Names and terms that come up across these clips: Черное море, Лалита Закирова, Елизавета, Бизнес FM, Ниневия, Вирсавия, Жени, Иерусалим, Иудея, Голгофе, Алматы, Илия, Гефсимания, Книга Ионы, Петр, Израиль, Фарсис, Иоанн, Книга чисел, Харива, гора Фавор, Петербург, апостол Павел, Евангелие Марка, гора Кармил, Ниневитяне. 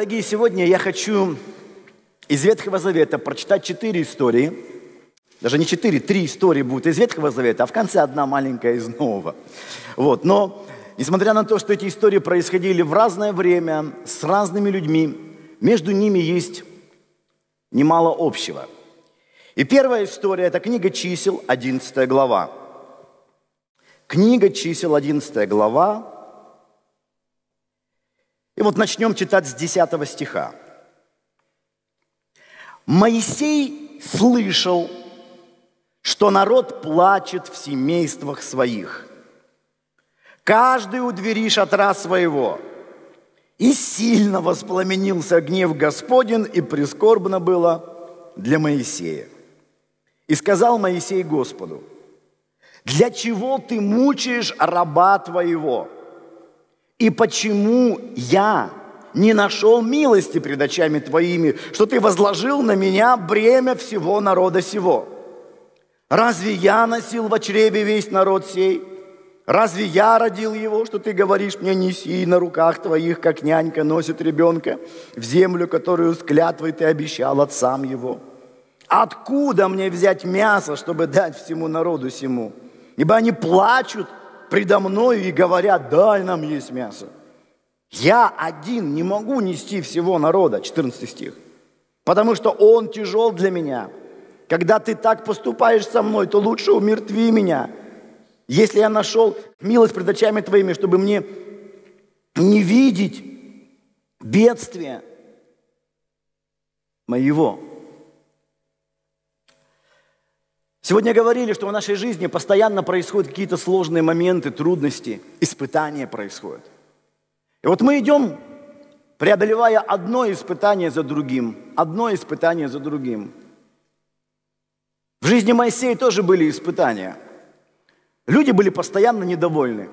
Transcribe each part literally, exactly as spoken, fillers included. Дорогие, сегодня я хочу из Ветхого Завета прочитать четыре истории. Даже не четыре, три истории будут из Ветхого Завета, а в конце одна маленькая из Нового. Вот. Но, несмотря на то, что эти истории происходили в разное время, с разными людьми, между ними есть немало общего. И первая история – это книга чисел, одиннадцатая глава. Книга чисел, одиннадцатая глава. И вот начнем читать с десятого стиха. «Моисей слышал, что народ плачет в семействах своих, каждый у двери шатра своего. И сильно воспламенился гнев Господень, и прискорбно было для Моисея. И сказал Моисей Господу: для чего ты мучаешь раба твоего? И почему я не нашел милости пред очами твоими, что ты возложил на меня бремя всего народа сего? Разве я носил во чреве весь народ сей? Разве я родил его, что ты говоришь мне: неси на руках твоих, как нянька носит ребенка, в землю, которую с клятвой ты обещал отцам его? Откуда мне взять мясо, чтобы дать всему народу сему? Ибо они плачут предо мною и говорят: дай нам есть мясо. Я один не могу нести всего народа». четырнадцатый стих. «Потому что он тяжел для меня. Когда ты так поступаешь со мной, то лучше умертви меня. Если я нашел милость пред очами твоими, чтобы мне не видеть бедствия моего». Сегодня говорили, что в нашей жизни постоянно происходят какие-то сложные моменты, трудности, испытания происходят. И вот мы идем, преодолевая одно испытание за другим, одно испытание за другим. В жизни Моисея тоже были испытания. Люди были постоянно недовольны.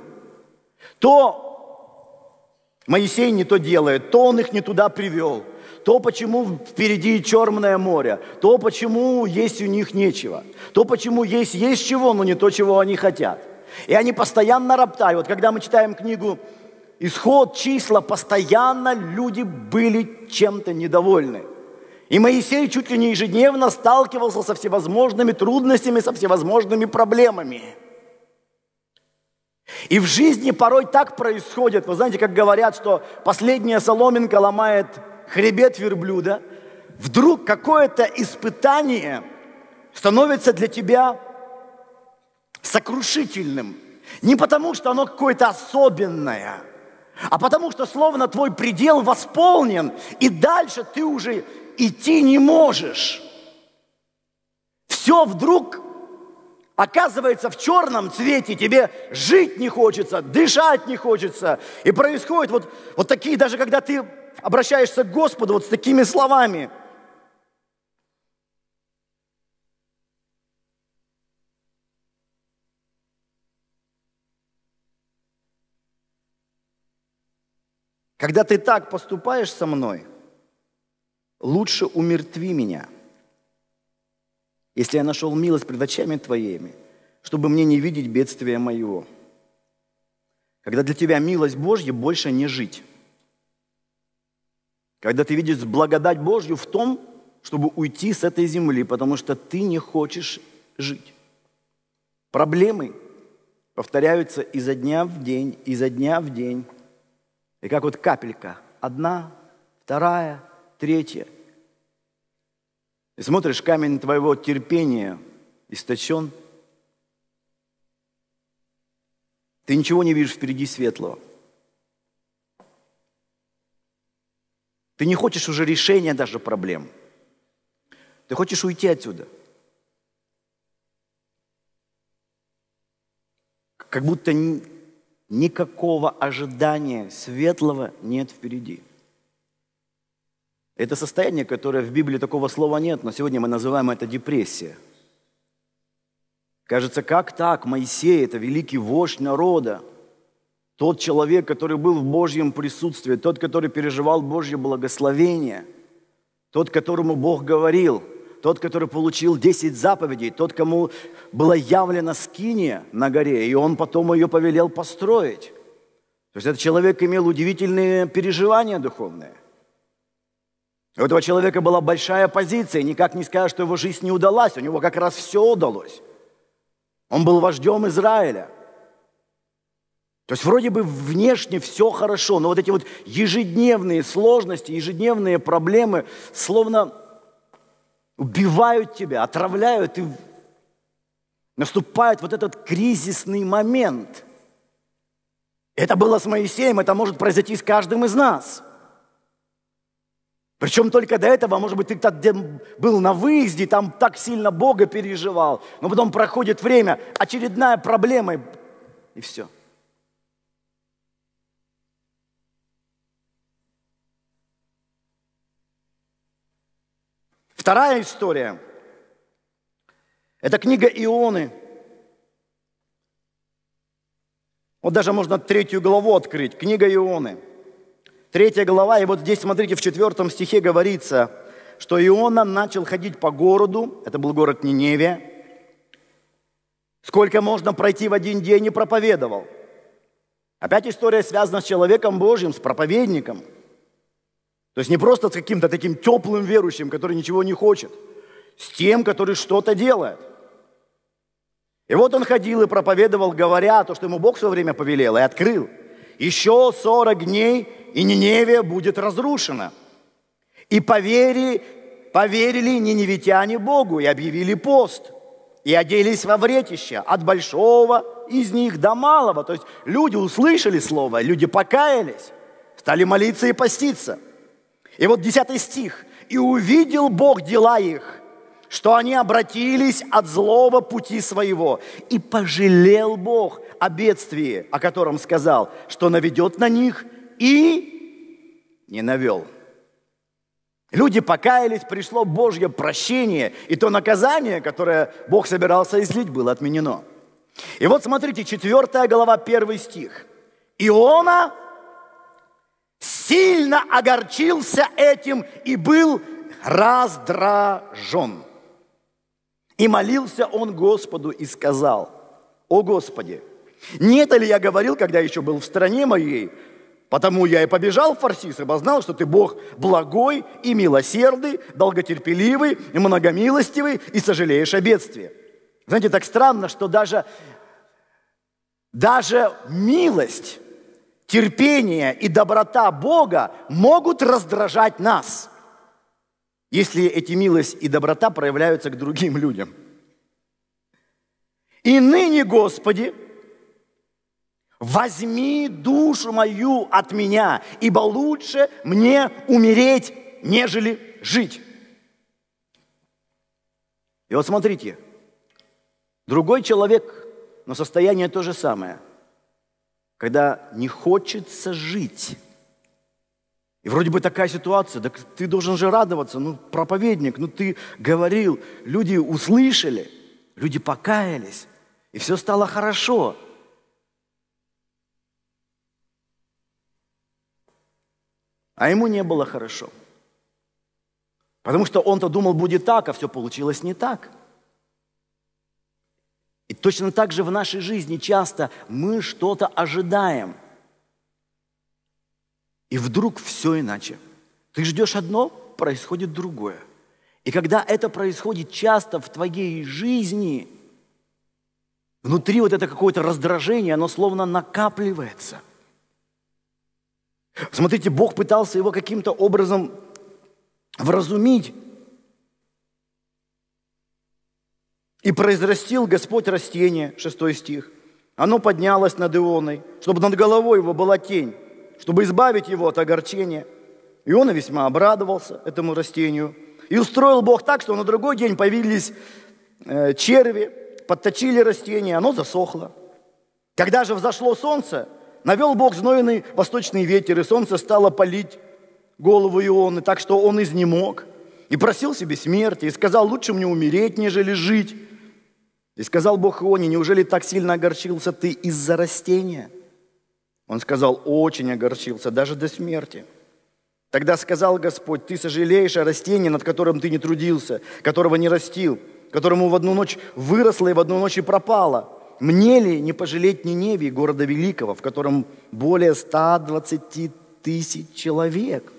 То Моисей не то делает, то он их не туда привел, то почему впереди Черное море, то почему есть у них нечего, то почему есть есть чего, но не то, чего они хотят. И они постоянно роптают. Вот когда мы читаем книгу «Исход», «Числа», постоянно люди были чем-то недовольны. И Моисей чуть ли не ежедневно сталкивался со всевозможными трудностями, со всевозможными проблемами. И в жизни порой так происходит. Вы знаете, как говорят, что последняя соломинка ломает хребет верблюда. Вдруг какое-то испытание становится для тебя сокрушительным. Не потому, что оно какое-то особенное, а потому, что словно твой предел восполнен, и дальше ты уже идти не можешь. Все вдруг оказывается в черном цвете, тебе жить не хочется, дышать не хочется. И происходит вот, вот такие, даже когда ты обращаешься к Господу вот с такими словами. Когда ты так поступаешь со мной, лучше умертви меня. Если я нашел милость пред очами твоими, чтобы мне не видеть бедствия моего. Когда для тебя милость Божья, больше не жить. Когда ты видишь благодать Божью в том, чтобы уйти с этой земли, потому что ты не хочешь жить. Проблемы повторяются изо дня в день, изо дня в день. И как вот капелька. Одна, вторая, третья. И смотришь, камень твоего терпения истощен. Ты ничего не видишь впереди светлого. Ты не хочешь уже решения даже проблем. Ты хочешь уйти отсюда. Как будто ни, никакого ожидания светлого нет впереди. Это состояние, которое в Библии такого слова нет, но сегодня мы называем это депрессия. Кажется, как так? Моисей – это великий вождь народа. Тот человек, который был в Божьем присутствии, тот, который переживал Божье благословение, тот, которому Бог говорил, тот, который получил десять заповедей, тот, кому была явлена скиния на горе, и он потом ее повелел построить. То есть этот человек имел удивительные переживания духовные. У этого человека была большая позиция, никак не скажешь, что его жизнь не удалась, у него как раз все удалось. Он был вождем Израиля. То есть вроде бы внешне все хорошо, но вот эти вот ежедневные сложности, ежедневные проблемы словно убивают тебя, отравляют, и наступает вот этот кризисный момент. Это было с Моисеем, это может произойти с каждым из нас. Причем только до этого, может быть, ты был на выезде, там так сильно Бога переживал, но потом проходит время, очередная проблема, и все. Вторая история – это книга Ионы. Вот даже можно третью главу открыть, книга Ионы. Третья глава, и вот здесь, смотрите, в четвертом стихе говорится, что Иона начал ходить по городу, это был город Ниневия, сколько можно пройти в один день, и проповедовал. Опять история связана с человеком Божьим, с проповедником. То есть не просто с каким-то таким теплым верующим, который ничего не хочет, с тем, который что-то делает. И вот он ходил и проповедовал, говоря то, что ему Бог в свое время повелел, и открыл. Еще сорок дней, и Ниневия будет разрушена. И повери, поверили ниневитяне Богу, и объявили пост, и оделись во вретище, от большого из них до малого. То есть люди услышали слово, люди покаялись, стали молиться и поститься. И вот десятый стих. «И увидел Бог дела их, что они обратились от злого пути своего, и пожалел Бог о бедствии, о котором сказал, что наведет на них, и не навел». Люди покаялись, пришло Божье прощение, и то наказание, которое Бог собирался излить, было отменено. И вот смотрите, четвертая глава, первый стих. «Иона сильно огорчился этим и был раздражен. И молился он Господу и сказал: „О Господи, не это ли я говорил, когда еще был в стране моей? Потому я и побежал в Фарсис, ибо знал, что ты Бог благой и милосердный, долготерпеливый и многомилостивый, и сожалеешь о бедствии“». Знаете, так странно, что даже, даже милость, терпение и доброта Бога могут раздражать нас, если эти милость и доброта проявляются к другим людям. «И ныне, Господи, возьми душу мою от меня, ибо лучше мне умереть, нежели жить». И вот смотрите, другой человек, но состояние то же самое. Когда не хочется жить. И вроде бы такая ситуация, так ты должен же радоваться, ну, проповедник, ну, ты говорил, люди услышали, люди покаялись, и все стало хорошо. А ему не было хорошо. Потому что он-то думал, будет так, а все получилось не так. И точно так же в нашей жизни часто мы что-то ожидаем. И вдруг все иначе. Ты ждешь одно, происходит другое. И когда это происходит часто в твоей жизни, внутри вот это какое-то раздражение, оно словно накапливается. Смотрите, Бог пытался его каким-то образом вразумить. «И произрастил Господь растение», шестой стих. «Оно поднялось над Ионой, чтобы над головой его была тень, чтобы избавить его от огорчения». Иона весьма обрадовался этому растению. «И устроил Бог так, что на другой день появились э, черви, подточили растение, оно засохло. Когда же взошло солнце, навел Бог знойный восточный ветер, и солнце стало палить голову Ионы, так что он изнемог. И просил себе смерти, и сказал: „Лучше мне умереть, нежели жить“. И сказал Бог Ионе: „Неужели так сильно огорчился ты из-за растения?“ Он сказал: „Очень огорчился, даже до смерти“. Тогда сказал Господь: „Ты сожалеешь о растении, над которым ты не трудился, которого не растил, которому в одну ночь выросло и в одну ночь и пропало. Мне ли не пожалеть Ниневии, города великого, в котором более ста двадцати тысяч человек?“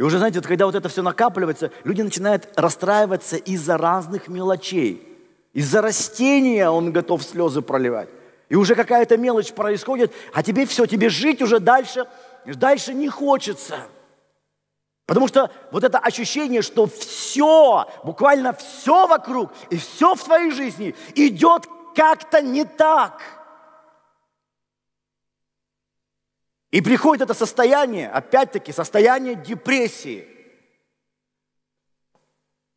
И уже, знаете, вот когда вот это все накапливается, люди начинают расстраиваться из-за разных мелочей. Из-за растения он готов слезы проливать. И уже какая-то мелочь происходит, а тебе все, тебе жить уже дальше, дальше не хочется. Потому что вот это ощущение, что все, буквально все вокруг и все в твоей жизни идет как-то не так. И приходит это состояние, опять-таки, состояние депрессии.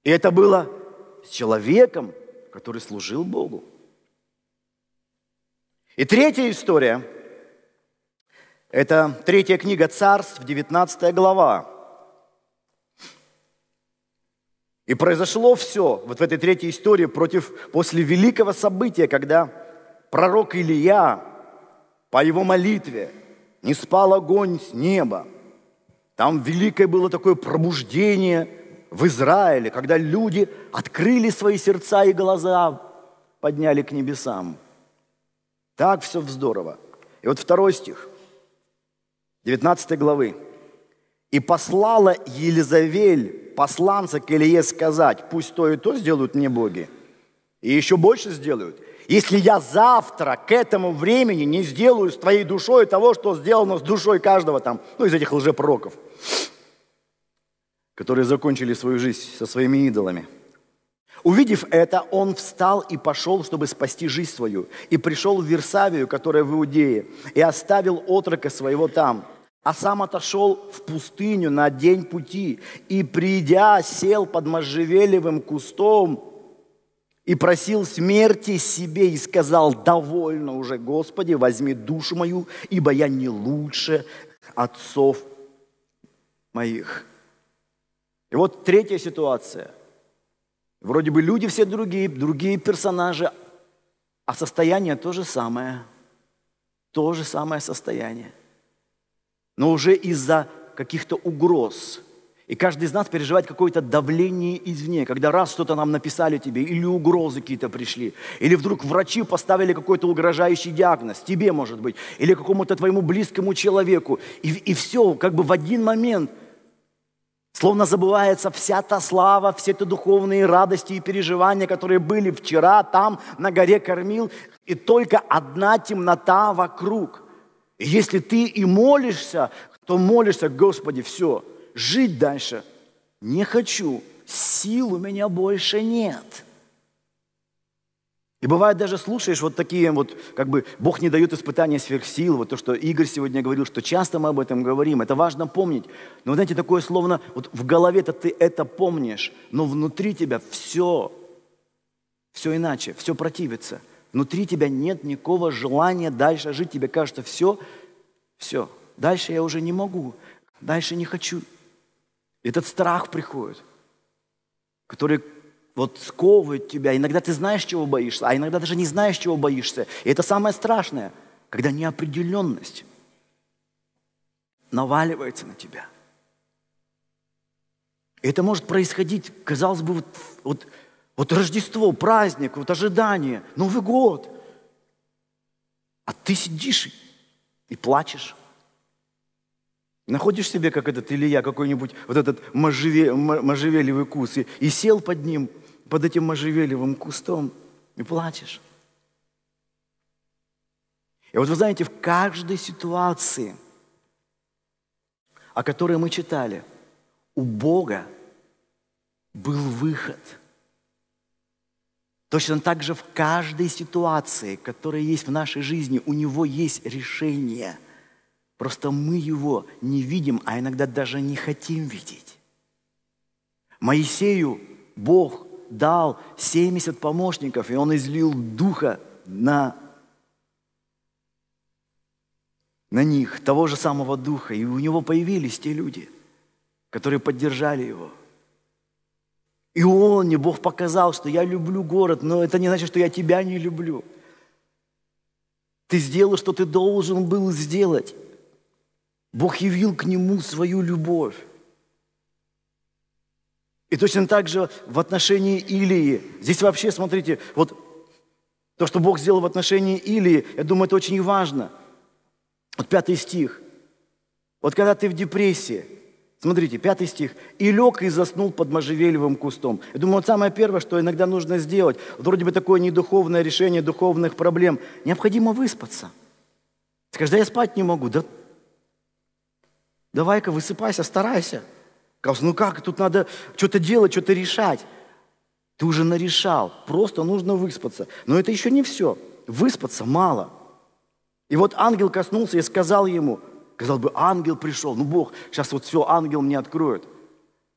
И это было с человеком, который служил Богу. И третья история, это третья книга Царств, девятнадцатая глава. И произошло все вот в этой третьей истории против, после великого события, когда пророк Илия по его молитве не спал огонь с неба. Там великое было такое пробуждение в Израиле, когда люди открыли свои сердца и глаза, подняли к небесам. Так все здорово. И вот второй стих, девятнадцатой главы. «И послала Елизавель посланца к Илие сказать, пусть то и то сделают мне боги, и еще больше сделают, если я завтра к этому времени не сделаю с твоей душой того, что сделано с душой каждого там, ну, из этих лжепророков, которые закончили свою жизнь со своими идолами». Увидев это, он встал и пошел, чтобы спасти жизнь свою, и пришел в Вирсавию, которая в Иудее, и оставил отрока своего там, а сам отошел в пустыню на день пути, и, придя, сел под можжевелевым кустом и просил смерти себе, и сказал: «Довольно уже, Господи, возьми душу мою, ибо я не лучше отцов моих». И вот третья ситуация. Вроде бы люди все другие, другие персонажи, а состояние то же самое. То же самое состояние. Но уже из-за каких-то угроз. И каждый из нас переживает какое-то давление извне, когда раз что-то нам написали тебе, или угрозы какие-то пришли, или вдруг врачи поставили какой-то угрожающий диагноз, тебе, может быть, или какому-то твоему близкому человеку. И, и все, как бы в один момент... Словно забывается вся та слава, все те духовные радости и переживания, которые были вчера там, на горе Кармил, и только одна темнота вокруг. И если ты и молишься, то молишься: «Господи, все, жить дальше не хочу, сил у меня больше нет». И бывает даже слушаешь вот такие вот, как бы, Бог не дает испытания сверхсил, вот то, что Игорь сегодня говорил, что часто мы об этом говорим, это важно помнить. Но, знаете, такое словно, вот в голове-то ты это помнишь, но внутри тебя все, все иначе, все противится. Внутри тебя нет никакого желания дальше жить, тебе кажется, все, все, дальше я уже не могу, дальше не хочу. Этот страх приходит, который... Вот сковывают тебя. Иногда ты знаешь, чего боишься, а иногда даже не знаешь, чего боишься. И это самое страшное, когда неопределенность наваливается на тебя. И это может происходить, казалось бы, вот, вот, вот Рождество, праздник, вот ожидание, Новый год. А ты сидишь и плачешь. Находишь себе, как этот Илия, какой-нибудь вот этот можжеве, можжевелевый куст, и, и сел под ним, под этим можжевелевым кустом, и плачешь. И вот вы знаете, в каждой ситуации, о которой мы читали, у Бога был выход. Точно так же в каждой ситуации, которая есть в нашей жизни, у Него есть решение. Просто мы его не видим, а иногда даже не хотим видеть. Моисею Бог дал семьдесят помощников, и он излил духа на, на них, того же самого духа. И у него появились те люди, которые поддержали его. И он, и Бог показал, что я люблю город, но это не значит, что я тебя не люблю. Ты сделал, что ты должен был сделать. Бог явил к нему свою любовь. И точно так же в отношении Илии. Здесь вообще, смотрите, вот то, что Бог сделал в отношении Илии, я думаю, это очень важно. Вот пятый стих. Вот когда ты в депрессии, Смотрите, пятый стих. «И лег, и заснул под можжевелевым кустом». Я думаю, вот самое первое, что иногда нужно сделать, вроде бы такое недуховное решение духовных проблем, необходимо выспаться. Скажешь, да я спать не могу. Да давай-ка высыпайся, старайся. Ну как, тут надо что-то делать, что-то решать. Ты уже нарешал, просто нужно выспаться. Но это еще не все. Выспаться мало. И вот ангел коснулся и сказал ему, казалось бы, ангел пришел, ну Бог, сейчас вот все, ангел мне откроет.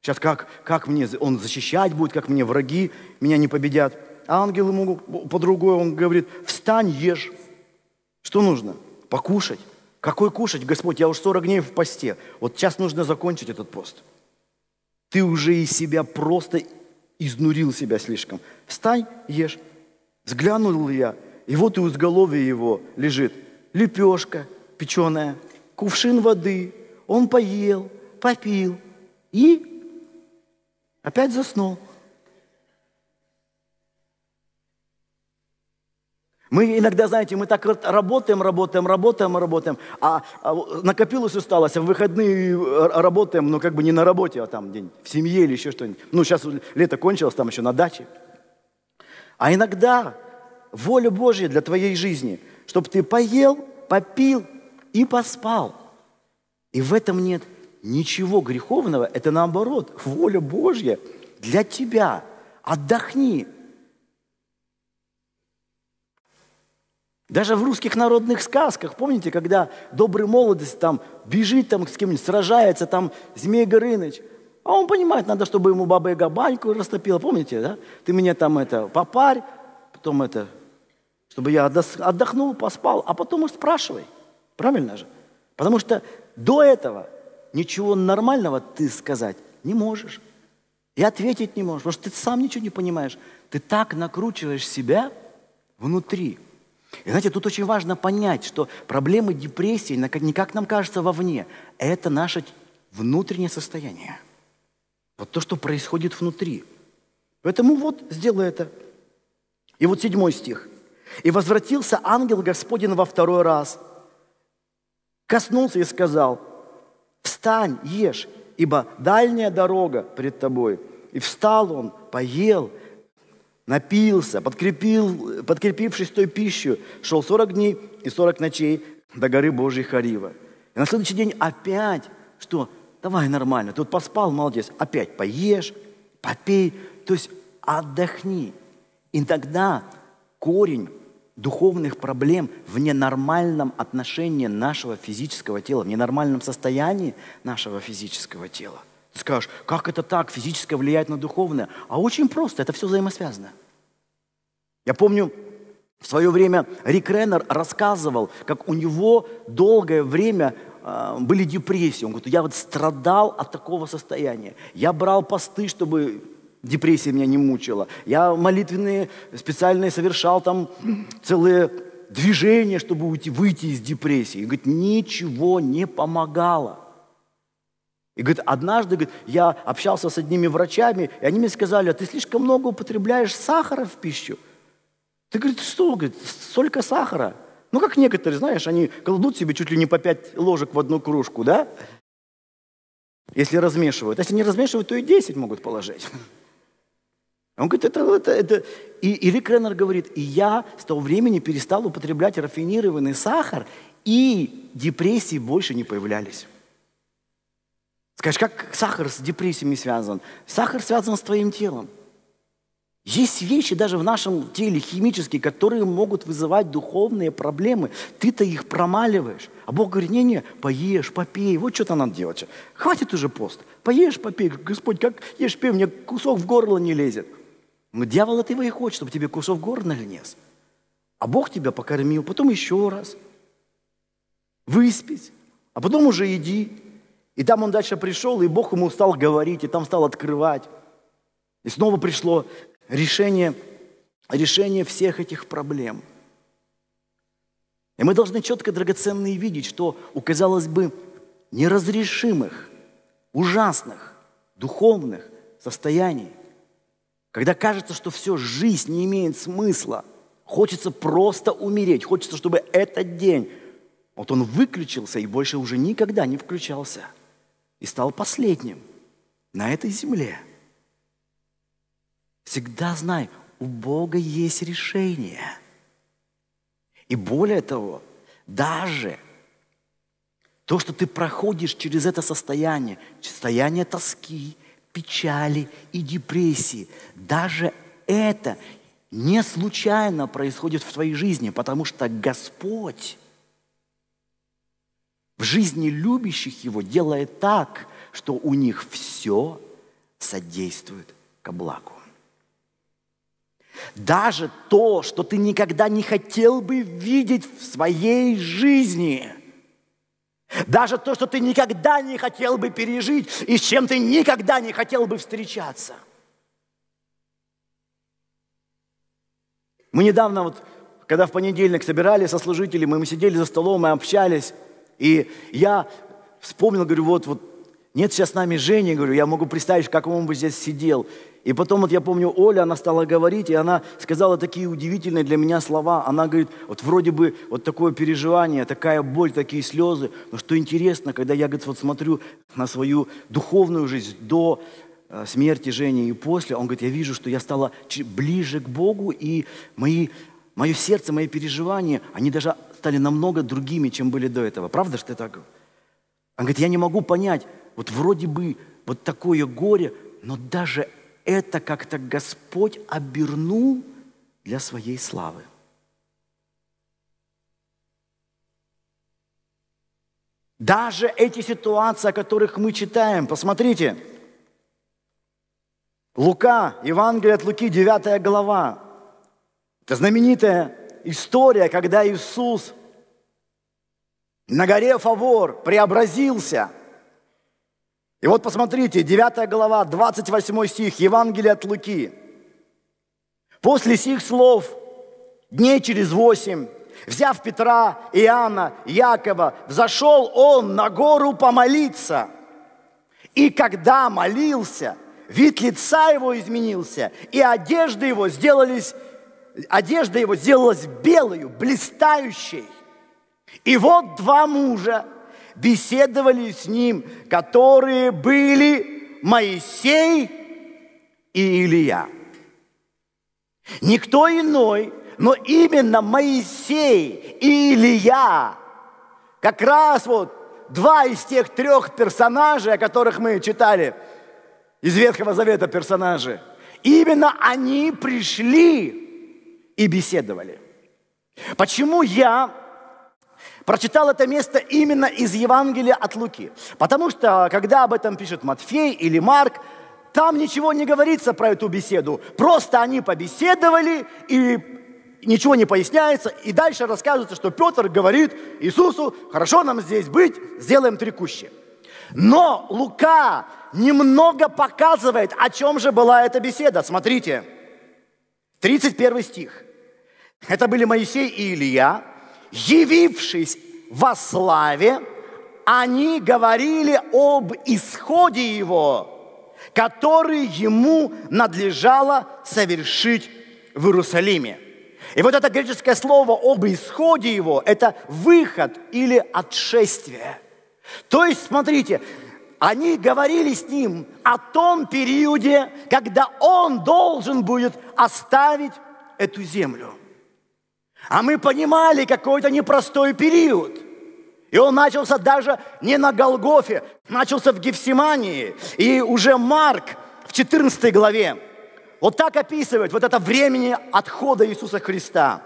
Сейчас как, как мне, он защищать будет, как мне враги меня не победят. А ангел ему по-другому, он говорит, встань, ешь. Что нужно? Покушать. Какой кушать? Господь, я уже сорок дней в посте. Вот сейчас нужно закончить этот пост. Ты уже из себя просто изнурил себя слишком. Встань, ешь. Взглянул я, и вот и у изголовья его лежит лепешка печеная, кувшин воды, он поел, попил и опять заснул. Мы иногда, знаете, мы так работаем, работаем, работаем, работаем, а, а накопилось усталость, а в выходные работаем, но как бы не на работе, а там где-нибудь в семье или еще что-нибудь. Ну, сейчас лето кончилось, там еще на даче. А иногда воля Божья для твоей жизни, чтобы ты поел, попил и поспал. И в этом нет ничего греховного, это наоборот, воля Божья для тебя. Отдохни. Даже в русских народных сказках, помните, когда добрый молодец там бежит там с кем-нибудь, сражается, там Змей Горыныч, а он понимает, надо, чтобы ему баба-яга баньку растопила, помните, да? Ты меня там это попарь, потом это, чтобы я отдохнул, поспал, а потом спрашивай, правильно же? Потому что до этого ничего нормального ты сказать не можешь и ответить не можешь, потому что ты сам ничего не понимаешь, ты так накручиваешь себя внутри. И знаете, тут очень важно понять, что проблемы депрессии, не как нам кажется вовне, это наше внутреннее состояние. Вот то, что происходит внутри. Поэтому вот, сделай это. И вот седьмой стих. «И возвратился ангел Господень во второй раз, коснулся и сказал, встань, ешь, ибо дальняя дорога пред тобой. И встал он, поел, напился, подкрепил, подкрепившись той пищей, шел сорок дней и сорок ночей до горы Божьей Харива». И на следующий день опять, что, давай нормально, ты вот поспал, молодец, опять поешь, попей, то есть отдохни. И тогда корень духовных проблем в ненормальном отношении нашего физического тела, в ненормальном состоянии нашего физического тела. Скажешь, как это так, физическое влияет на духовное? А очень просто, это все взаимосвязано. Я помню, в свое время Рик Реннер рассказывал, как у него долгое время э, были депрессии. Он говорит, я вот страдал от такого состояния. Я брал посты, чтобы депрессия меня не мучила. Я молитвенные специальные совершал там целые движения, чтобы уйти, выйти из депрессии. И говорит, ничего не помогало. И говорит, однажды говорит, я общался с одними врачами, и они мне сказали, а ты слишком много употребляешь сахара в пищу. Ты, говорит, что, говорит, столько сахара? Ну, как некоторые, знаешь, они кладут себе чуть ли не по пять ложек в одну кружку, да? Если размешивают. А если не размешивают, то и десять могут положить. Он говорит, это, это, это... И, и Рик Реннер говорит, и я с того времени перестал употреблять рафинированный сахар, и депрессии больше не появлялись. Скажешь, как сахар с депрессиями связан? Сахар связан с твоим телом. Есть вещи даже в нашем теле химические, которые могут вызывать духовные проблемы. Ты-то их промаливаешь. А Бог говорит, не-не, поешь, попей. Вот что-то надо делать. Хватит уже пост. Поешь, попей. Господь, как ешь, пей, мне кусок в горло не лезет. Но дьявол этого и хочет, чтобы тебе кусок в горло лез. А Бог тебя покормил. Потом еще раз. Выспись. А потом уже иди. И там он дальше пришел, и Бог ему стал говорить, и там стал открывать. И снова пришло решение, решение всех этих проблем. И мы должны четко, драгоценные, видеть, что у, казалось бы, неразрешимых, ужасных, духовных состояний, когда кажется, что все, жизнь не имеет смысла, хочется просто умереть, хочется, чтобы этот день, вот он выключился и больше уже никогда не включался. и стал последним на этой земле. Всегда знай, у Бога есть решение. И более того, даже то, что ты проходишь через это состояние, состояние тоски, печали и депрессии, даже это не случайно происходит в твоей жизни, потому что Господь в жизни любящих Его делает так, что у них все содействует ко благу. Даже то, что ты никогда не хотел бы видеть в своей жизни, даже то, что ты никогда не хотел бы пережить и с чем ты никогда не хотел бы встречаться. Мы недавно, вот, когда в понедельник собирались со служителями, мы сидели за столом, мы общались, и я вспомнил, говорю, вот, вот, нет сейчас с нами Жени, говорю, я могу представить, как он бы здесь сидел. И потом, вот я помню, Оля, она стала говорить, и она сказала такие удивительные для меня слова. Она говорит, вот вроде бы вот такое переживание, такая боль, такие слезы. Но что интересно, когда я, говорит, вот смотрю на свою духовную жизнь до смерти Жени и после, он говорит, я вижу, что я стала ближе к Богу, и мои, мое сердце, мои переживания, они даже стали намного другими, чем были до этого. Правда, что так? Он говорит, я не могу понять, вот вроде бы вот такое горе, но даже это как-то Господь обернул для своей славы. Даже эти ситуации, о которых мы читаем, посмотрите. Лука, Евангелие от Луки, девятая глава. Это знаменитая история, когда Иисус на горе Фавор преобразился. И вот посмотрите, девятая глава, двадцать восьмой стих, Евангелие от Луки. «После сих слов, дней через восемь, взяв Петра, Иоанна, Якова, взошел он на гору помолиться. И когда молился, вид лица его изменился, и одежда его сделалась, одежда его сделалась белою, блистающей. И вот два мужа беседовали с ним, которые были Моисей и Илия. Никто иной, но именно Моисей и Илия, как раз вот два из тех трех персонажей, о которых мы читали из Ветхого Завета персонажи, именно они пришли и беседовали. Почему я прочитал это место именно из Евангелия от Луки? Потому что, когда об этом пишет Матфей или Марк, там ничего не говорится про эту беседу. Просто они побеседовали, и ничего не поясняется. И дальше рассказывается, что Петр говорит Иисусу, хорошо нам здесь быть, сделаем три кущи. Но Лука немного показывает, о чем же была эта беседа. Смотрите, тридцать первый стих. Это были Моисей и Илия. Явившись во славе, они говорили об исходе его, который ему надлежало совершить в Иерусалиме. И вот это греческое слово об исходе его – это выход или отшествие. То есть, смотрите, они говорили с ним о том периоде, когда он должен будет оставить эту землю. А мы понимали какой-то непростой период. И он начался даже не на Голгофе, начался в Гефсимании. И уже Марк в четырнадцатой главе вот так описывает вот это время отхода Иисуса Христа.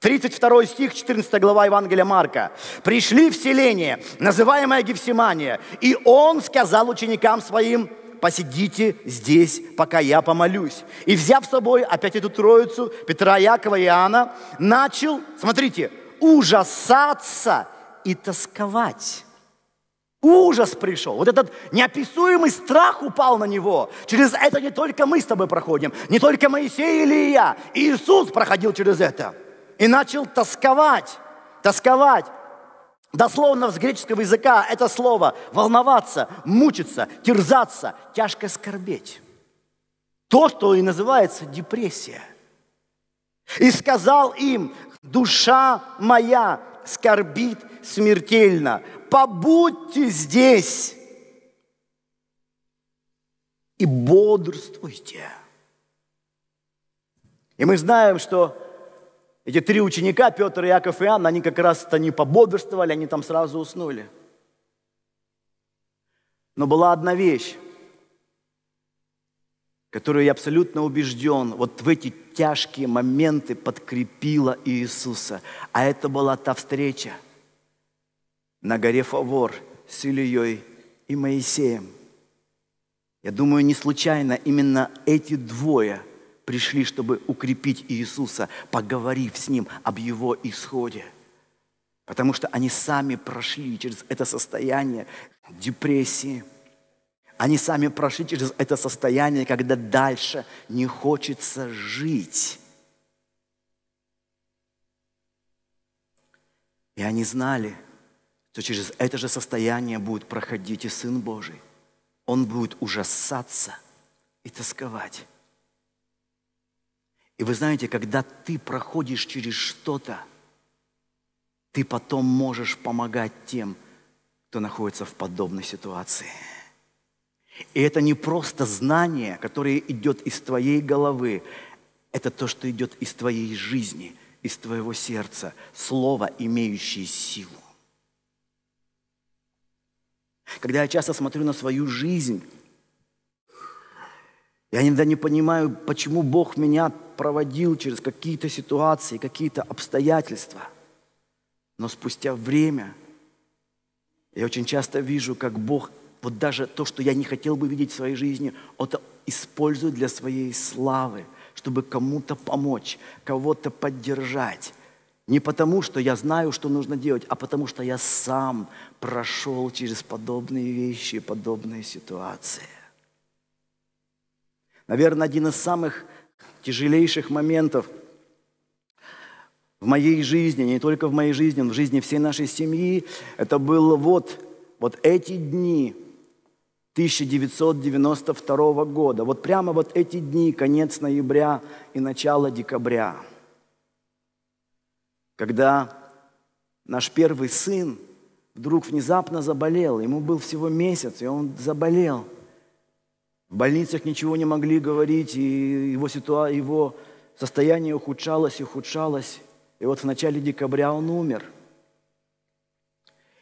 тридцать второй стих, четырнадцатая глава Евангелия Марка. «Пришли в селение, называемое Гефсимания, и он сказал ученикам своим, посидите здесь, пока я помолюсь. И взяв с собой опять эту троицу, Петра, Якова и Иоанна, начал, смотрите, ужасаться и тосковать». Ужас пришел. Вот этот неописуемый страх упал на него. Через это не только мы с тобой проходим, не только Моисей или я. Иисус проходил через это. И начал тосковать, тосковать. Дословно с греческого языка это слово волноваться, мучиться, терзаться, тяжко скорбеть. То, что и называется депрессия. И сказал им, душа моя скорбит смертельно, побудьте здесь и бодрствуйте. И мы знаем, что эти три ученика, Петр, Яков и Иоанн, они как раз-то не пободрствовали, они там сразу уснули. Но была одна вещь, которую я абсолютно убежден, вот в эти тяжкие моменты подкрепила Иисуса. А это была та встреча на горе Фавор с Илией и Моисеем. Я думаю, не случайно именно эти двое пришли, чтобы укрепить Иисуса, поговорив с Ним об Его исходе. Потому что они сами прошли через это состояние депрессии. Они сами прошли через это состояние, когда дальше не хочется жить. И они знали, что через это же состояние будет проходить и Сын Божий. Он будет ужасаться и тосковать. И вы знаете, когда ты проходишь через что-то, ты потом можешь помогать тем, кто находится в подобной ситуации. И это не просто знание, которое идет из твоей головы. Это то, что идет из твоей жизни, из твоего сердца. Слово, имеющее силу. Когда я часто смотрю на свою жизнь, я иногда не понимаю, почему Бог меня проводил через какие-то ситуации, какие-то обстоятельства. Но спустя время я очень часто вижу, как Бог... Вот даже то, что я не хотел бы видеть в своей жизни, это использую для своей славы, чтобы кому-то помочь, кого-то поддержать. Не потому, что я знаю, что нужно делать, а потому, что я сам прошел через подобные вещи, подобные ситуации. Наверное, один из самых тяжелейших моментов в моей жизни, не только в моей жизни, но в жизни всей нашей семьи, это было вот, вот эти дни, тысяча девятьсот девяносто второго года, вот прямо вот эти дни, конец ноября и начало декабря, когда наш первый сын вдруг внезапно заболел, ему был всего месяц, и он заболел. В больницах ничего не могли говорить, и его, ситуа... его состояние ухудшалось и ухудшалось, и вот в начале декабря он умер.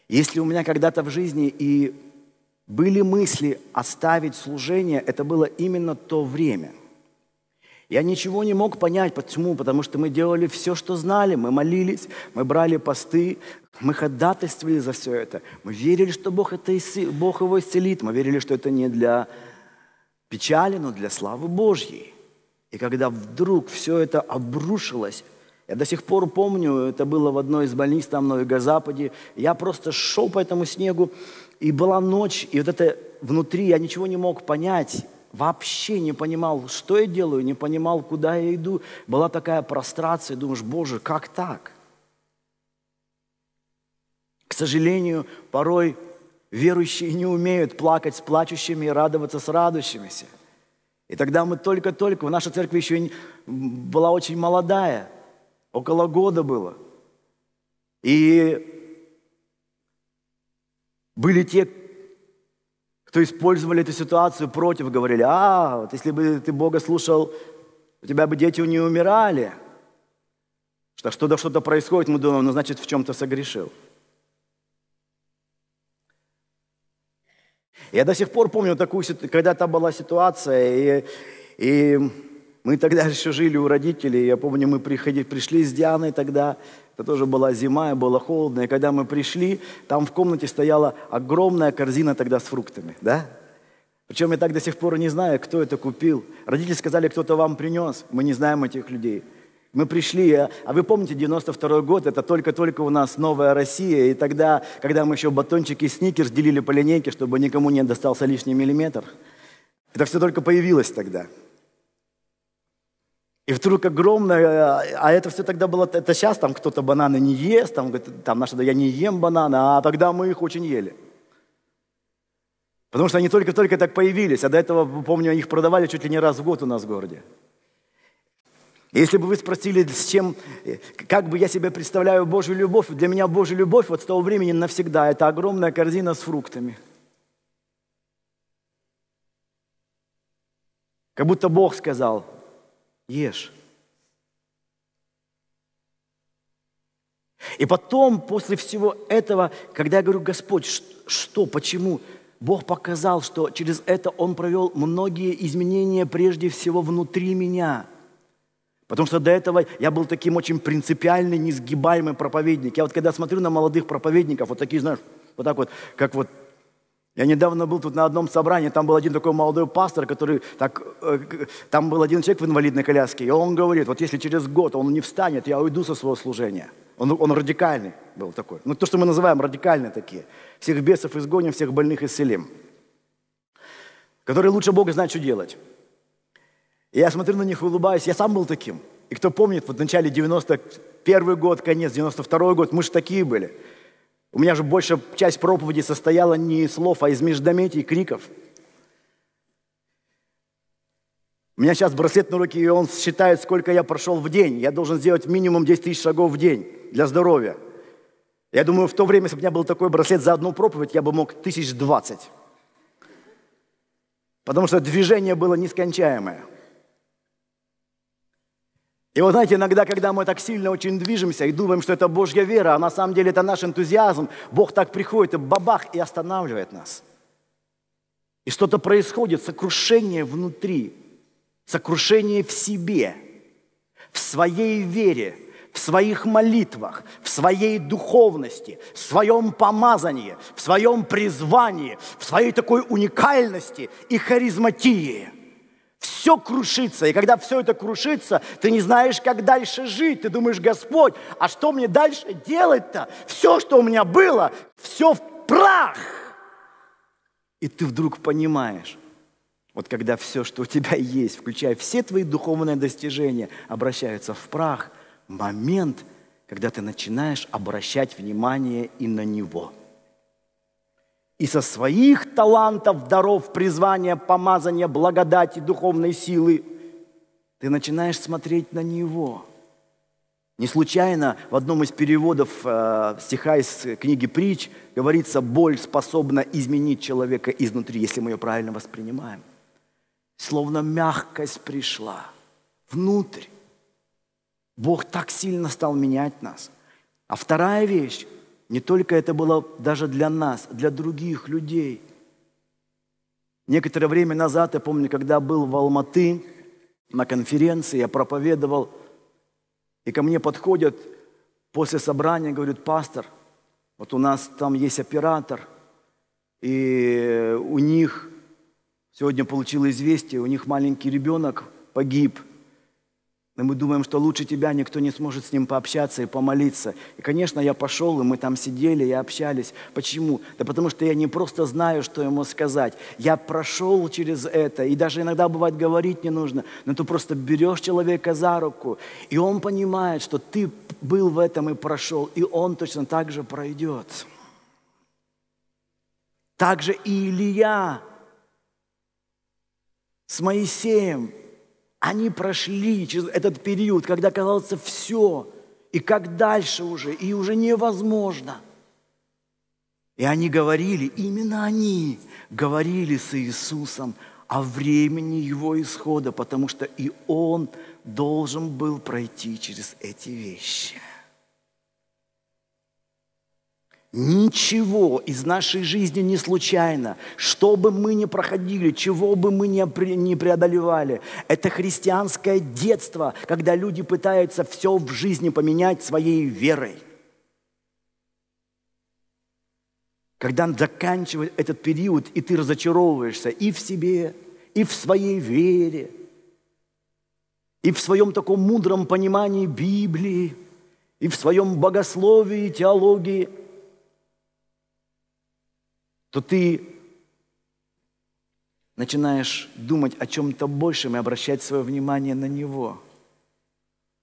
Если у меня когда-то в жизни и были мысли оставить служение, это было именно то время. Я ничего не мог понять, почему, потому что мы делали все, что знали, мы молились, мы брали посты, мы ходатайствовали за все это, мы верили, что Бог, это исцелит, Бог его исцелит, мы верили, что это не для печали, но для славы Божьей. И когда вдруг все это обрушилось, я до сих пор помню, это было в одной из больниц там на юго-западе. Я просто шел по этому снегу, и была ночь, и вот это внутри я ничего не мог понять, вообще не понимал, что я делаю, не понимал, куда я иду. Была такая прострация, думаешь, Боже, как так? К сожалению, порой верующие не умеют плакать с плачущими и радоваться с радующимися. И тогда мы только-только, наша церковь еще была очень молодая, около года было. И были те, кто использовали эту ситуацию против, говорили, а, вот если бы ты Бога слушал, у тебя бы дети не умирали. Что что-то, что-то происходит, мы думаем, ну, значит, в чем-то согрешил. Я до сих пор помню такую ситуацию, когда-то была ситуация, и... и мы тогда еще жили у родителей, я помню, мы приходили, пришли с Дианой тогда, это тоже была зима, и было холодно, и когда мы пришли, там в комнате стояла огромная корзина тогда с фруктами, да? Причем я так до сих пор не знаю, кто это купил. Родители сказали, кто-то вам принес, мы не знаем этих людей. Мы пришли, а вы помните, девяносто второй год, это только-только у нас новая Россия, и тогда, когда мы еще батончики Сникерс делили по линейке, чтобы никому не достался лишний миллиметр, это все только появилось тогда. И вдруг огромное, а это все тогда было, это сейчас там кто-то бананы не ест, там, там наш, я не ем бананы, а тогда мы их очень ели. Потому что они только-только так появились, а до этого, помню, их продавали чуть ли не раз в год у нас в городе. Если бы вы спросили, с чем, как бы я себе представляю Божью любовь, для меня Божья любовь вот с того времени навсегда, это огромная корзина с фруктами. Как будто Бог сказал: ешь. И потом, после всего этого, когда я говорю: Господь, что, почему? Бог показал, что через это Он провел многие изменения, прежде всего, внутри меня. Потому что до этого я был таким очень принципиальный, несгибаемый проповедник. Я вот когда смотрю на молодых проповедников, вот такие, знаешь, вот так вот, как вот. Я недавно был тут на одном собрании, там был один такой молодой пастор, который так, там был один человек в инвалидной коляске, и он говорит: вот если через год он не встанет, я уйду со своего служения. Он, он радикальный был такой. Ну, то, что мы называем радикальные такие. Всех бесов изгоним, всех больных исцелим. Которые лучше Бога знают, что делать. И я смотрю на них, улыбаюсь. Я сам был таким. И кто помнит, вот в начале девяносто первый год, конец девяносто второй год, мы же такие были. У меня же большая часть проповеди состояла не из слов, а из междометий и криков. У меня сейчас браслет на руке, и он считает, сколько я прошел в день. Я должен сделать минимум десять тысяч шагов в день для здоровья. Я думаю, в то время, если бы у меня был такой браслет за одну проповедь, я бы мог тысяч двадцать. Потому что движение было нескончаемое. И вот знаете, иногда, когда мы так сильно очень движемся и думаем, что это Божья вера, а на самом деле это наш энтузиазм, Бог так приходит и бабах, и останавливает нас. И что-то происходит, сокрушение внутри, сокрушение в себе, в своей вере, в своих молитвах, в своей духовности, в своем помазании, в своем призвании, в своей такой уникальности и харизматии. Все крушится, и когда все это крушится, ты не знаешь, как дальше жить. Ты думаешь: Господь, а что мне дальше делать-то? Все, что у меня было, все в прах. И ты вдруг понимаешь, вот когда все, что у тебя есть, включая все твои духовные достижения, обращаются в прах, момент, когда ты начинаешь обращать внимание и на Него. И со своих талантов, даров, призвания, помазания, благодати, духовной силы ты начинаешь смотреть на Него. Не случайно в одном из переводов э, стиха из книги «Притч» говорится: боль способна изменить человека изнутри, если мы ее правильно воспринимаем. Словно мягкость пришла внутрь. Бог так сильно стал менять нас. А вторая вещь. Не только это было даже для нас, для других людей. Некоторое время назад, я помню, когда был в Алматы на конференции, я проповедовал, и ко мне подходят после собрания, говорят: пастор, вот у нас там есть оператор, и у них, сегодня получил известие, у них маленький ребенок погиб. Но мы думаем, что лучше тебя никто не сможет с ним пообщаться и помолиться. И, конечно, я пошел, и мы там сидели и общались. Почему? Да потому что я не просто знаю, что ему сказать. Я прошел через это, и даже иногда, бывает, говорить не нужно. Но ты просто берешь человека за руку, и он понимает, что ты был в этом и прошел, и он точно так же пройдет. Так же и Илия с Моисеем. Они прошли через этот период, когда казалось все, и как дальше уже, и уже невозможно. И они говорили, именно они говорили с Иисусом о времени Его исхода, потому что и Он должен был пройти через эти вещи. Ничего из нашей жизни не случайно. Что бы мы ни проходили, чего бы мы ни преодолевали. Это христианское детство, когда люди пытаются все в жизни поменять своей верой. Когда заканчивает этот период, и ты разочаровываешься и в себе, и в своей вере, и в своем таком мудром понимании Библии, и в своем богословии, теологии, то ты начинаешь думать о чем-то большем и обращать свое внимание на Него.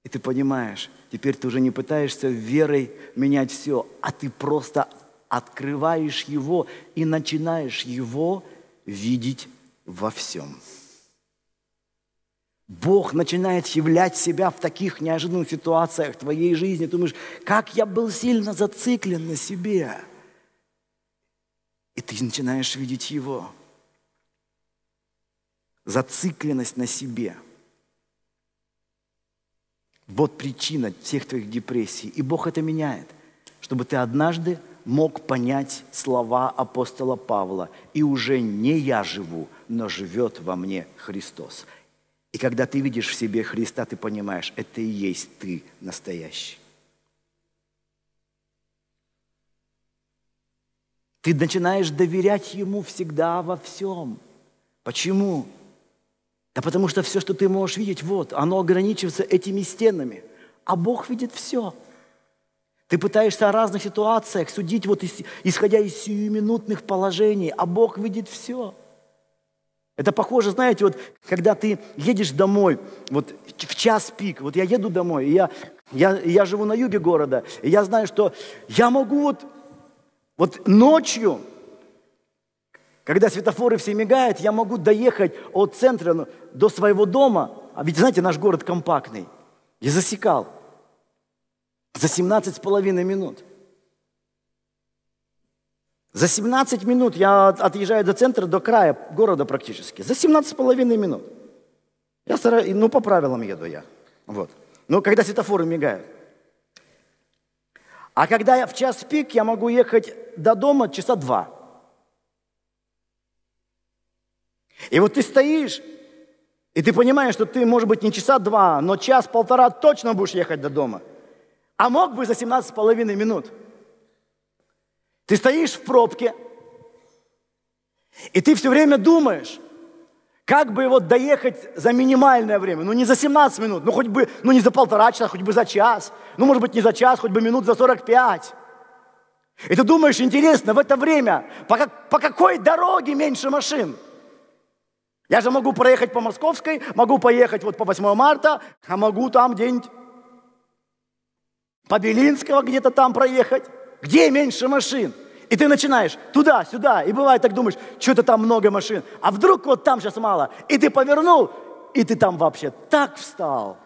И ты понимаешь, теперь ты уже не пытаешься верой менять все, а ты просто открываешь Его и начинаешь Его видеть во всем. Бог начинает являть себя в таких неожиданных ситуациях в твоей жизни. Ты думаешь: как я был сильно зациклен на себе. И ты начинаешь видеть Его. зацикленность на себе. Вот причина всех твоих депрессий. И Бог это меняет, чтобы ты однажды мог понять слова апостола Павла. И уже не я живу, но живет во мне Христос. И когда ты видишь в себе Христа, ты понимаешь, это и есть ты настоящий. Ты начинаешь доверять Ему всегда во всем. Почему? Да потому что все, что ты можешь видеть, вот, оно ограничивается этими стенами. А Бог видит все. Ты пытаешься о разных ситуациях судить, вот, исходя из сиюминутных положений, а Бог видит все. Это похоже, знаете, вот, когда ты едешь домой, вот, в час пик, вот я еду домой, и я, я, я живу на юге города, и я знаю, что я могу вот, вот ночью, когда светофоры все мигают, я могу доехать от центра ну, до своего дома, а ведь, знаете, наш город компактный, я засекал. За семнадцать с половиной минут. За семнадцать минут я отъезжаю до центра, до края города практически. За семнадцать с половиной минут. Я стараюсь, ну, по правилам еду я. Вот. Ну, когда светофоры мигают. А когда я в час пик, я могу ехать до дома часа два. И вот ты стоишь, и ты понимаешь, что ты, может быть, не часа два, но час-полтора точно будешь ехать до дома. А мог бы за семнадцать с половиной минут. Ты стоишь в пробке, и ты все время думаешь, как бы его доехать за минимальное время. Ну, не за семнадцать минут, ну, хоть бы, ну, не за полтора часа, хоть бы за час. Ну, может быть, не за час, хоть бы минут за сорок пять. И ты думаешь, интересно, в это время по, как, по какой дороге меньше машин? Я же могу проехать по Московской, могу поехать вот по восьмое марта, а могу там где-нибудь по Белинского где-то там проехать, где меньше машин. И ты начинаешь туда-сюда, и бывает так думаешь, что-то там много машин, а вдруг вот там сейчас мало. И ты повернул, и ты там вообще так встал.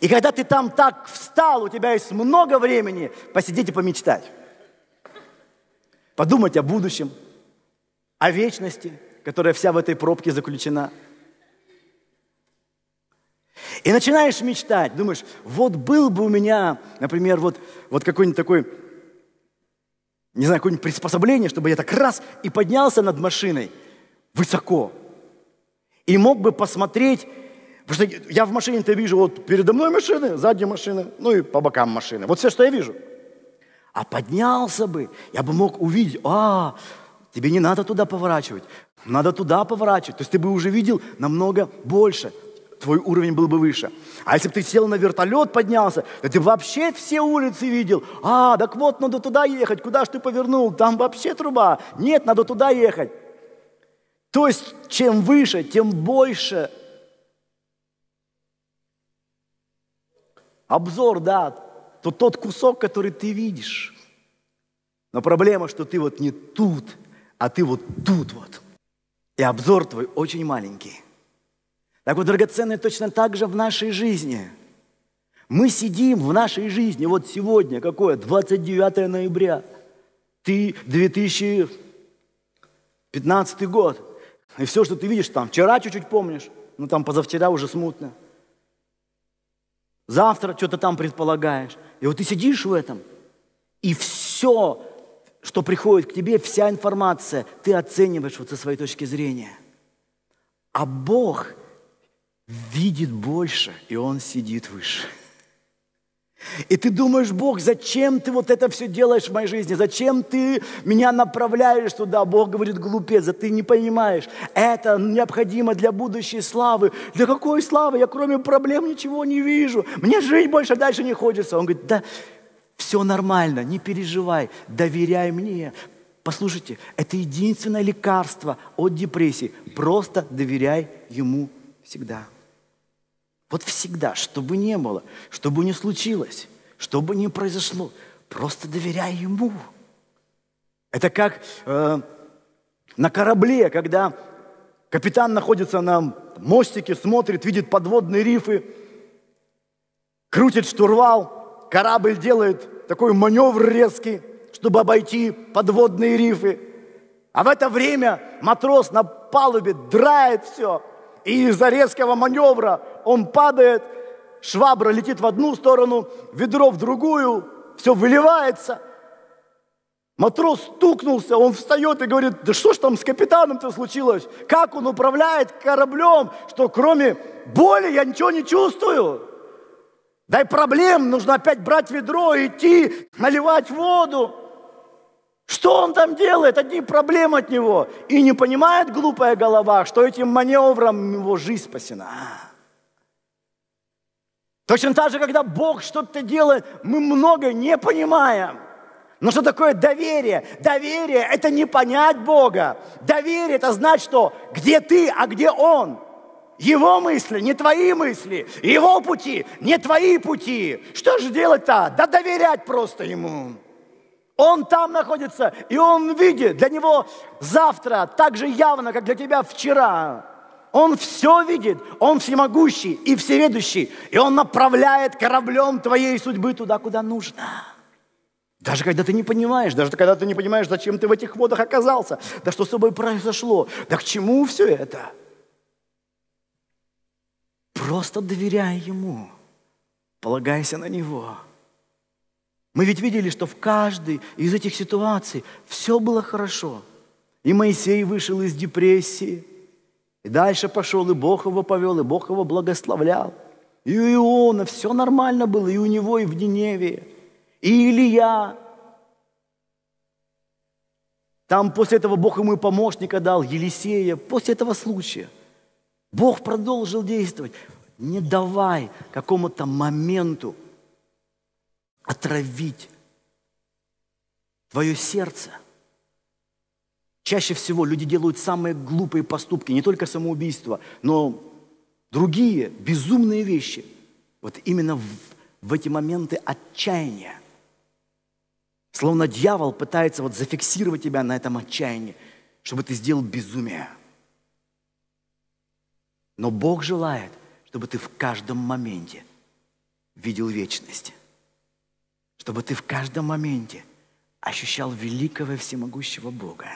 И когда ты там так встал, у тебя есть много времени посидеть и помечтать. Подумать о будущем, о вечности, которая вся в этой пробке заключена. И начинаешь мечтать, думаешь, вот был бы у меня, например, вот, вот какой-нибудь такой, не знаю, какое-нибудь приспособление, чтобы я так раз и поднялся над машиной высоко. И мог бы посмотреть, потому что я в машине-то вижу вот передо мной машины, сзади машины, ну и по бокам машины. Вот все, что я вижу. А поднялся бы, я бы мог увидеть, а, тебе не надо туда поворачивать, надо туда поворачивать. То есть ты бы уже видел намного больше. Твой уровень был бы выше. А если бы ты сел на вертолет, поднялся, то ты вообще все улицы видел. А, так вот, надо туда ехать. Куда ж ты повернул? Там вообще труба. Нет, надо туда ехать. То есть, чем выше, тем больше. Обзор, да, то тот кусок, который ты видишь. Но проблема, что ты вот не тут, а ты вот тут вот. И обзор твой очень маленький. Так вот, драгоценные, точно так же в нашей жизни. Мы сидим в нашей жизни, вот сегодня, какое, двадцать девятое ноября, две тысячи пятнадцатый год. И все, что ты видишь, там вчера чуть-чуть помнишь, ну там позавчера уже смутно. Завтра что-то там предполагаешь. И вот ты сидишь в этом, и все, что приходит к тебе, вся информация, ты оцениваешь вот со своей точки зрения. А Бог видит больше, и Он сидит выше. И ты думаешь, Бог, зачем ты вот это все делаешь в моей жизни? Зачем ты меня направляешь туда? Бог говорит, глупец, а ты не понимаешь. Это необходимо для будущей славы. Для какой славы? Я кроме проблем ничего не вижу. Мне жить больше дальше не хочется. Он говорит, да, все нормально, не переживай, доверяй мне. Послушайте, это единственное лекарство от депрессии. Просто доверяй Ему всегда. Вот всегда, что бы ни было, что бы ни случилось, что бы ни произошло, просто доверяй Ему. Это как э, на корабле, когда капитан находится на мостике, смотрит, видит подводные рифы, крутит штурвал, корабль делает такой маневр резкий, чтобы обойти подводные рифы. А в это время матрос на палубе драет все. И из-за резкого маневра он падает, швабра летит в одну сторону, ведро в другую, все выливается. Матрос стукнулся, он встает и говорит: да что ж там с капитаном-то случилось? Как он управляет кораблем, что кроме боли я ничего не чувствую? Да и проблем, нужно опять брать ведро, идти, наливать воду. Что он там делает? Одни проблемы от него. И не понимает глупая голова, что этим маневром его жизнь спасена. Точно так же, когда Бог что-то делает, мы много не понимаем. Но что такое доверие? Доверие – это не понять Бога. Доверие – это знать, что где ты, а где Он. Его мысли, не твои мысли. Его пути, не твои пути. Что же делать-то? Да доверять просто Ему. Он там находится, и Он видит. Для Него завтра так же явно, как для тебя вчера. Он все видит. Он всемогущий и всеведущий. И Он направляет кораблем твоей судьбы туда, куда нужно. Даже когда ты не понимаешь, даже когда ты не понимаешь, зачем ты в этих водах оказался, да что с тобой произошло, да к чему все это? Просто доверяй Ему, полагайся на Него. Мы ведь видели, что в каждой из этих ситуаций все было хорошо. И Моисей вышел из депрессии, и дальше пошел, и Бог его повел, и Бог его благословлял. И у Иона все нормально было, и у него, и в Ниневии. И Илия. Там после этого Бог ему и помощника дал, Елисея. После этого случая Бог продолжил действовать. Не давай какому-то моменту отравить твое сердце. Чаще всего люди делают самые глупые поступки, не только самоубийство, но другие безумные вещи. Вот именно в, в эти моменты отчаяния. Словно дьявол пытается вот зафиксировать тебя на этом отчаянии, чтобы ты сделал безумие. Но Бог желает, чтобы ты в каждом моменте видел вечность. Чтобы ты в каждом моменте ощущал великого и всемогущего Бога,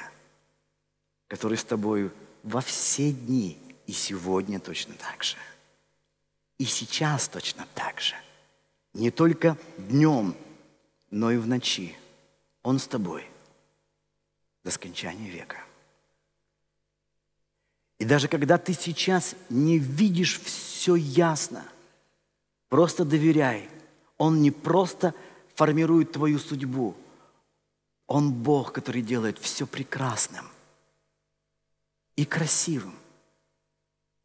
который с тобою во все дни, и сегодня точно так же. И сейчас точно так же. Не только днем, но и в ночи. Он с тобой до скончания века. И даже когда ты сейчас не видишь все ясно, просто доверяй. Он не просто формирует твою судьбу. Он Бог, который делает все прекрасным и красивым.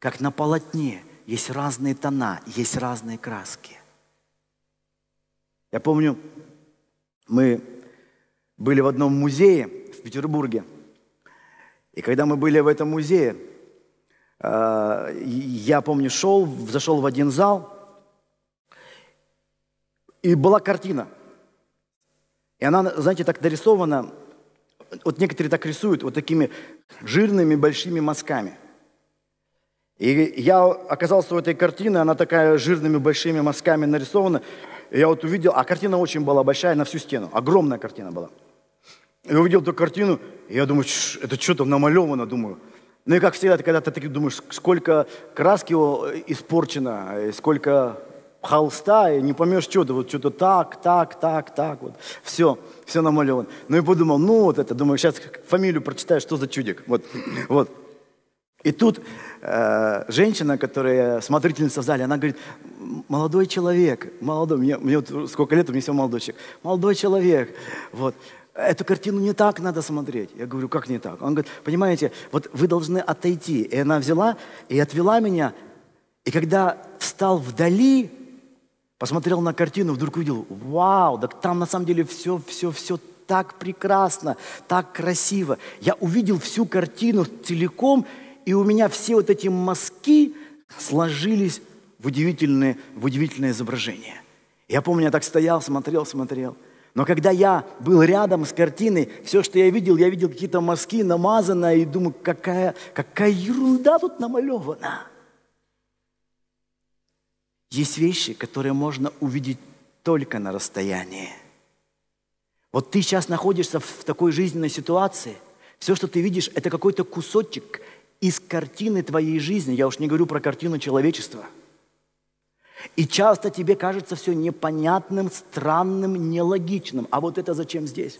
Как на полотне есть разные тона, есть разные краски. Я помню, мы были в одном музее в Петербурге. И когда мы были в этом музее, я помню, шел, зашел в один зал, и была картина. И она, знаете, так дорисована, вот некоторые так рисуют, вот такими жирными большими мазками. И я оказался у этой картины, она такая жирными большими мазками нарисована. И я вот увидел, а картина очень была большая, на всю стену, огромная картина была. Я увидел эту картину, и я думаю, это что там намалевано, думаю. Ну и как всегда, когда ты так думаешь, сколько краски испорчено, сколько холста, и не поймешь что-то, вот что-то так, так, так, так, вот. Все, все намалевано. Ну и подумал, ну вот это, думаю, сейчас фамилию прочитаю, что за чудик, вот, вот. И тут э, женщина, которая смотрительница в зале, она говорит: молодой человек, молодой, мне, мне вот сколько лет, у меня всего молодой человек, молодой человек, вот. Эту картину не так надо смотреть. Я говорю, как не так? Он говорит, понимаете, вот вы должны отойти. И она взяла и отвела меня. И когда встал вдали, посмотрел на картину, вдруг увидел, вау, так там на самом деле все, все, все так прекрасно, так красиво. Я увидел всю картину целиком, и у меня все вот эти мазки сложились в удивительное, в удивительное изображение. Я помню, я так стоял, смотрел, смотрел. Но когда я был рядом с картиной, все, что я видел, я видел какие-то мазки намазанные, и думаю, какая, какая ерунда тут намалевана. Есть вещи, которые можно увидеть только на расстоянии. Вот ты сейчас находишься в такой жизненной ситуации, Все, что ты видишь, это какой-то кусочек из картины твоей жизни. Я уж не говорю про картину человечества. И часто тебе кажется все непонятным, странным, нелогичным. А вот это зачем здесь?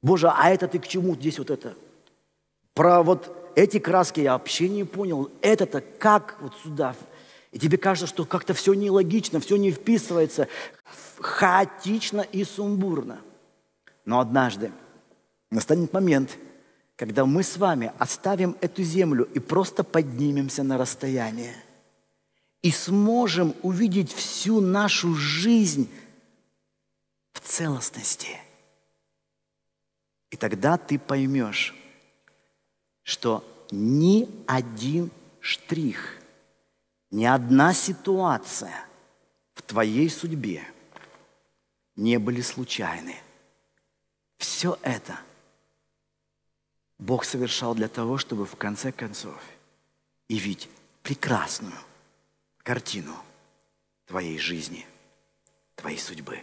Боже, а это ты к чему здесь вот это? Про вот эти краски я вообще не понял. Это-то как вот сюда? И тебе кажется, что как-то все нелогично, все не вписывается, хаотично и сумбурно. Но однажды настанет момент, когда мы с вами оставим эту землю и просто поднимемся на расстояние. И сможем увидеть всю нашу жизнь в целостности. И тогда ты поймешь, что ни один штрих, ни одна ситуация в твоей судьбе не были случайны. Все это Бог совершал для того, чтобы в конце концов явить прекрасную картину твоей жизни, твоей судьбы.